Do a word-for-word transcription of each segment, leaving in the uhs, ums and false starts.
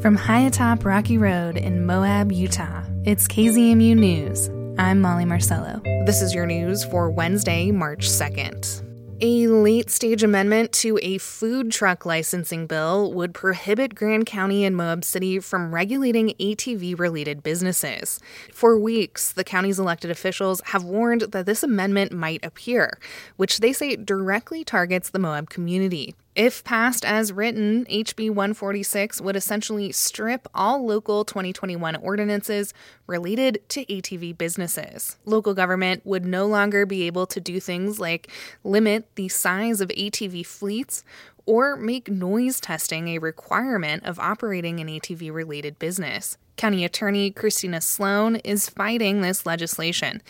From high atop Rocky Road in Moab, Utah, it's K Z M U News. I'm Molly Marcello. This is your news for Wednesday, March second. A late-stage amendment to a food truck licensing bill would prohibit Grand County and Moab City from regulating A T V-related businesses. For weeks, the county's elected officials have warned that this amendment might appear, which they say directly targets the Moab community. If passed as written, H B one forty-six would essentially strip all local twenty twenty-one ordinances related to A T V businesses. Local government would no longer be able to do things like limit the size of A T V fleets or make noise testing a requirement of operating an A T V-related business. County Attorney Christina Sloan is fighting this legislation.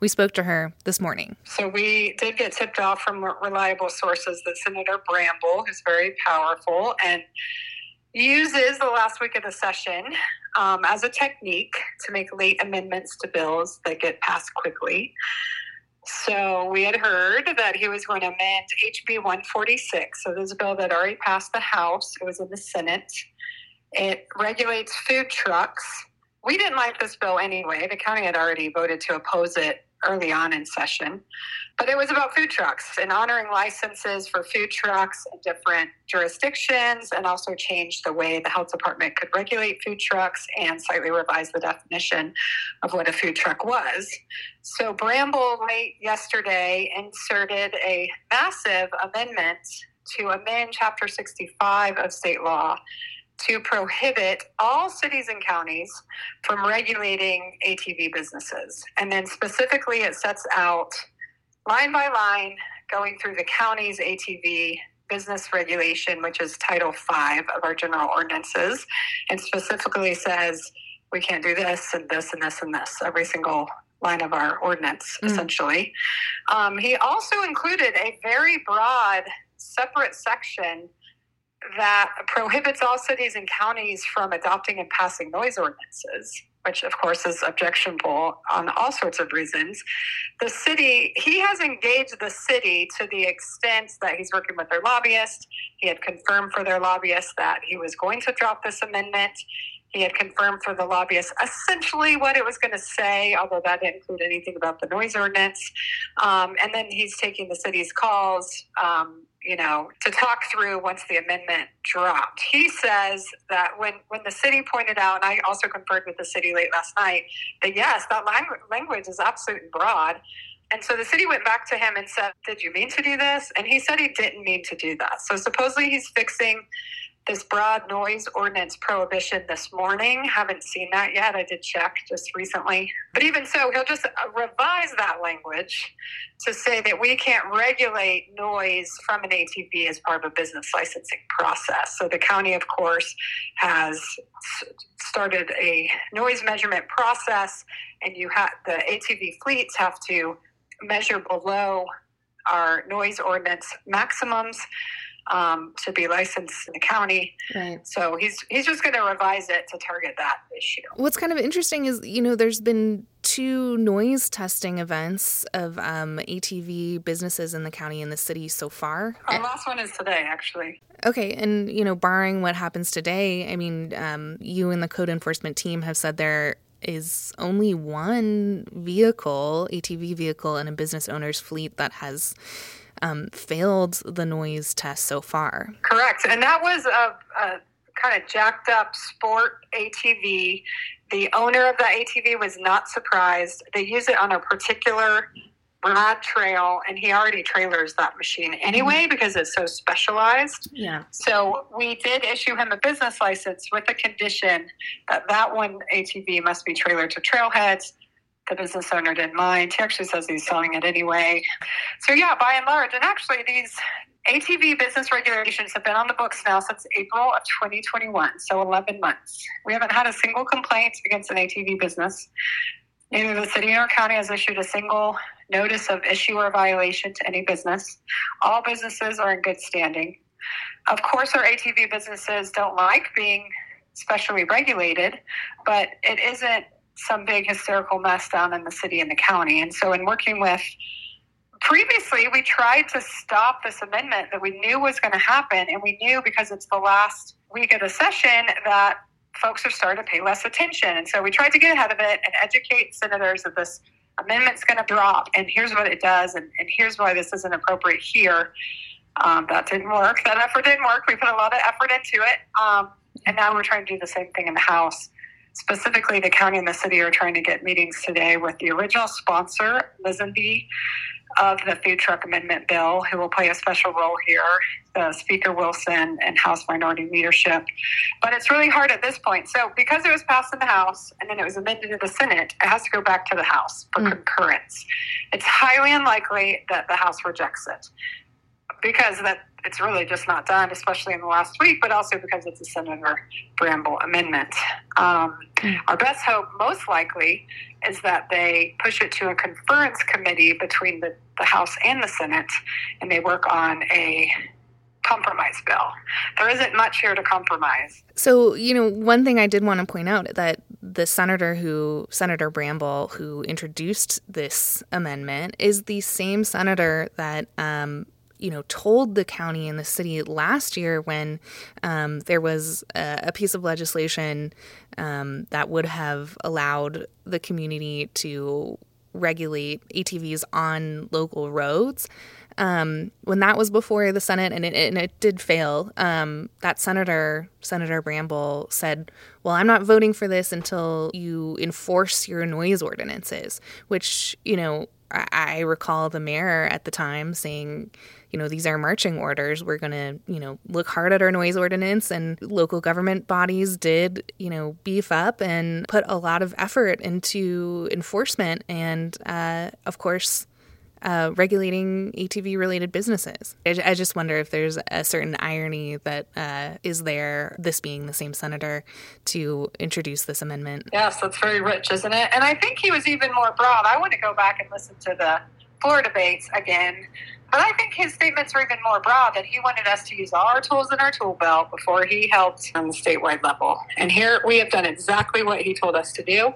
We spoke to her this morning. So we did get tipped off from reliable sources that Senator Bramble, who's very powerful and uses the last week of the session um, as a technique to make late amendments to bills that get passed quickly. So we had heard that he was going to amend H B one forty-six. So this is a bill that already passed the House. It was in the Senate. It regulates food trucks. We didn't like this bill anyway. The county had already voted to oppose it early on in session. But it was about food trucks and honoring licenses for food trucks in different jurisdictions, and also changed the way the health department could regulate food trucks and slightly revise the definition of what a food truck was. So Bramble late yesterday inserted a massive amendment to amend Chapter sixty-five of state law to prohibit all cities and counties from regulating A T V businesses. And then specifically it sets out line by line going through the county's A T V business regulation, which is Title five of our general ordinances, and specifically says we can't do this and this and this and this, every single line of our ordinance, mm. essentially. Um, he also included a very broad separate section that prohibits all cities and counties from adopting and passing noise ordinances, which of course is objectionable on all sorts of reasons. The city, he has engaged the city to the extent that he's working with their lobbyist. He had confirmed for their lobbyist that he was going to drop this amendment. He had confirmed for the lobbyist essentially what it was going to say, although that didn't include anything about the noise ordinance. Um, and then he's taking the city's calls, um, you know, to talk through once the amendment dropped. He says that when, when the city pointed out, and I also conferred with the city late last night, that yes, that langu- language is absolute and broad. And so the city went back to him and said, did you mean to do this? And he said he didn't mean to do that. So supposedly he's fixing this broad noise ordinance prohibition this morning. Haven't seen that yet. I did check just recently. But even so, he'll just revise that language to say that we can't regulate noise from an A T V as part of a business licensing process. So the county, of course, has started a noise measurement process, and you have the A T V fleets have to measure below our noise ordinance maximums Um, to be licensed in the county. Right. So he's he's just going to revise it to target that issue. What's kind of interesting is, you know, there's been two noise testing events of um, A T V businesses in the county and the city so far. Our last one is today, actually. Okay. And, you know, barring what happens today, I mean, um, you and the code enforcement team have said there is only one vehicle, A T V vehicle, in a business owner's fleet that has Um, failed the noise test so far. Correct. And that was a, a kind of jacked up sport A T V. The owner of that A T V was not surprised. They use it on a particular broad trail, and he already trailers that machine anyway because it's so specialized. Yeah. So we did issue him a business license with a condition that that one A T V must be trailered to trailheads. The business owner didn't mind. He actually says he's selling it anyway. So yeah, by and large, and actually these A T V business regulations have been on the books now since April of twenty twenty-one, so eleven months. We haven't had a single complaint against an A T V business. Neither the city nor county has issued a single notice of issue or violation to any business. All businesses are in good standing. Of course, our A T V businesses don't like being specially regulated, but it isn't some big hysterical mess down in the city and the county. And so in working with, previously we tried to stop this amendment that we knew was going to happen, and we knew because it's the last week of the session that folks are starting to pay less attention. And so we tried to get ahead of it and educate senators that this amendment's going to drop, and here's what it does, and, and here's why this isn't appropriate here. Um, that didn't work. That effort didn't work. We put a lot of effort into it, um, and now we're trying to do the same thing in the House. Specifically, the county and the city are trying to get meetings today with the original sponsor, Liz and B, of the food truck amendment bill, who will play a special role here, the Speaker Wilson and House Minority Leadership. But it's really hard at this point. So because it was passed in the House and then it was amended in the Senate, it has to go back to the House for mm. concurrence. It's highly unlikely that the House rejects it, because that it's really just not done, especially in the last week, but also because it's a Senator Bramble amendment. Um, mm. Our best hope, most likely, is that they push it to a conference committee between the, the House and the Senate, and they work on a compromise bill. There isn't much here to compromise. So, you know, one thing I did want to point out, that the senator who, Senator Bramble, who introduced this amendment is the same senator that, um, you know, told the county and the city last year when um, there was a, a piece of legislation um, that would have allowed the community to regulate A T Vs on local roads. Um, when that was before the Senate, and it, and it did fail, um, that senator, Senator Bramble, said, well, I'm not voting for this until you enforce your noise ordinances, which, you know, I recall the mayor at the time saying, you know, these are marching orders. We're going to, you know, look hard at our noise ordinance. And local government bodies did, you know, beef up and put a lot of effort into enforcement and, uh, of course, uh, regulating A T V-related businesses. I, I just wonder if there's a certain irony that uh, is there, this being the same senator, to introduce this amendment. Yes, that's very rich, isn't it? And I think he was even more broad. I want to go back and listen to the floor debates again, but I think his statements were even more broad, that he wanted us to use all our tools in our tool belt before he helped on the statewide level. And here we have done exactly what he told us to do.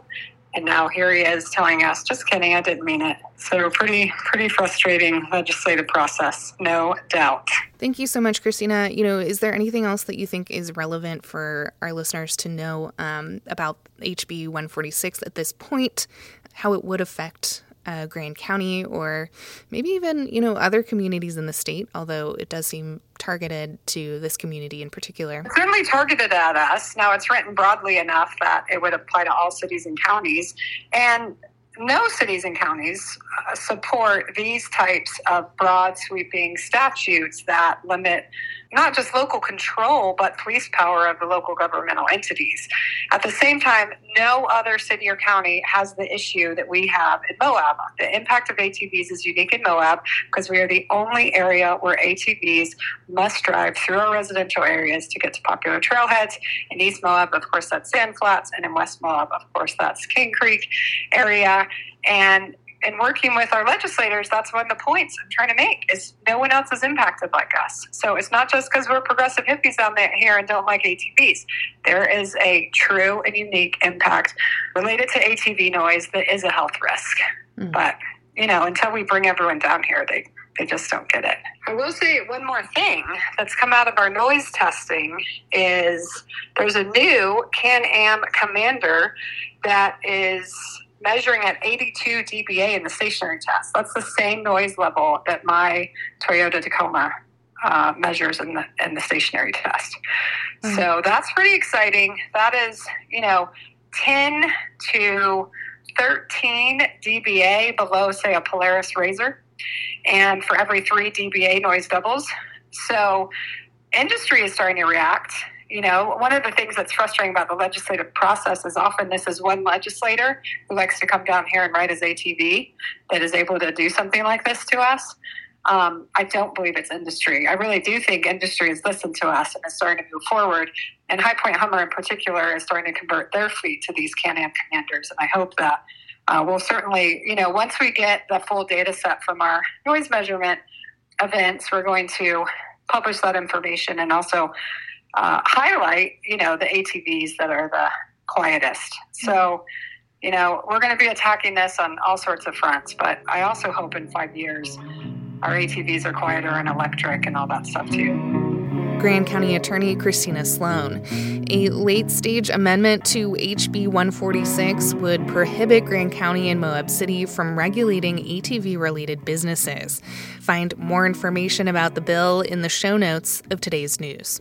And now here he is telling us, just kidding, I didn't mean it. So pretty, pretty frustrating legislative process, no doubt. Thank you so much, Christina. You know, is there anything else that you think is relevant for our listeners to know um, about H B one forty-six at this point, how it would affect uh, Grand County or maybe even, you know, other communities in the state, although it does seem targeted to this community in particular? It's certainly targeted at us. Now, it's written broadly enough that it would apply to all cities and counties, and no cities and counties uh, support these types of broad sweeping statutes that limit not just local control, but police power of the local governmental entities. At the same time, no other city or county has the issue that we have in Moab. The impact of A T Vs is unique in Moab because we are the only area where A T Vs must drive through our residential areas to get to popular trailheads. In East Moab, of course, that's Sand Flats, and in West Moab, of course, that's King Creek area. And And working with our legislators, that's one of the points I'm trying to make, is no one else is impacted like us. So it's not just because we're progressive hippies down there here and don't like A T Vs. There is a true and unique impact related to A T V noise that is a health risk. Mm-hmm. But, you know, until we bring everyone down here, they, they just don't get it. I will say one more thing that's come out of our noise testing is there's a new Can-Am Commander that is measuring at eighty-two D B A in the stationary test. That's the same noise level that my Toyota Tacoma uh, measures in the in the stationary test. Mm-hmm. So that's pretty exciting. That is, you know, ten to thirteen D B A below, say, a Polaris R Z R, and for every three D B A noise doubles. So industry is starting to react. You know, one of the things that's frustrating about the legislative process is often this is one legislator who likes to come down here and ride his A T V that is able to do something like this to us. Um, I don't believe it's industry. I really do think industry has listened to us and is starting to move forward. And High Point Hummer in particular is starting to convert their fleet to these Can-Am Commanders. And I hope that uh, we'll certainly, you know, once we get the full data set from our noise measurement events, we're going to publish that information and also Uh, highlight, you know, the A T Vs that are the quietest. So, you know, we're going to be attacking this on all sorts of fronts, but I also hope in five years our A T Vs are quieter and electric and all that stuff too. Grand County Attorney Christina Sloan. A late-stage amendment to H B one forty-six would prohibit Grand County and Moab City from regulating A T V-related businesses. Find more information about the bill in the show notes of today's news.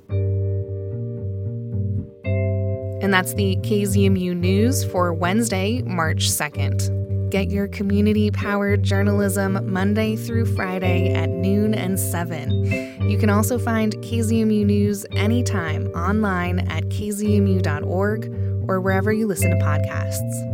And that's the K Z M U News for Wednesday, March second. Get your community-powered journalism Monday through Friday at noon and seven. You can also find K Z M U News anytime online at k z m u dot org or wherever you listen to podcasts.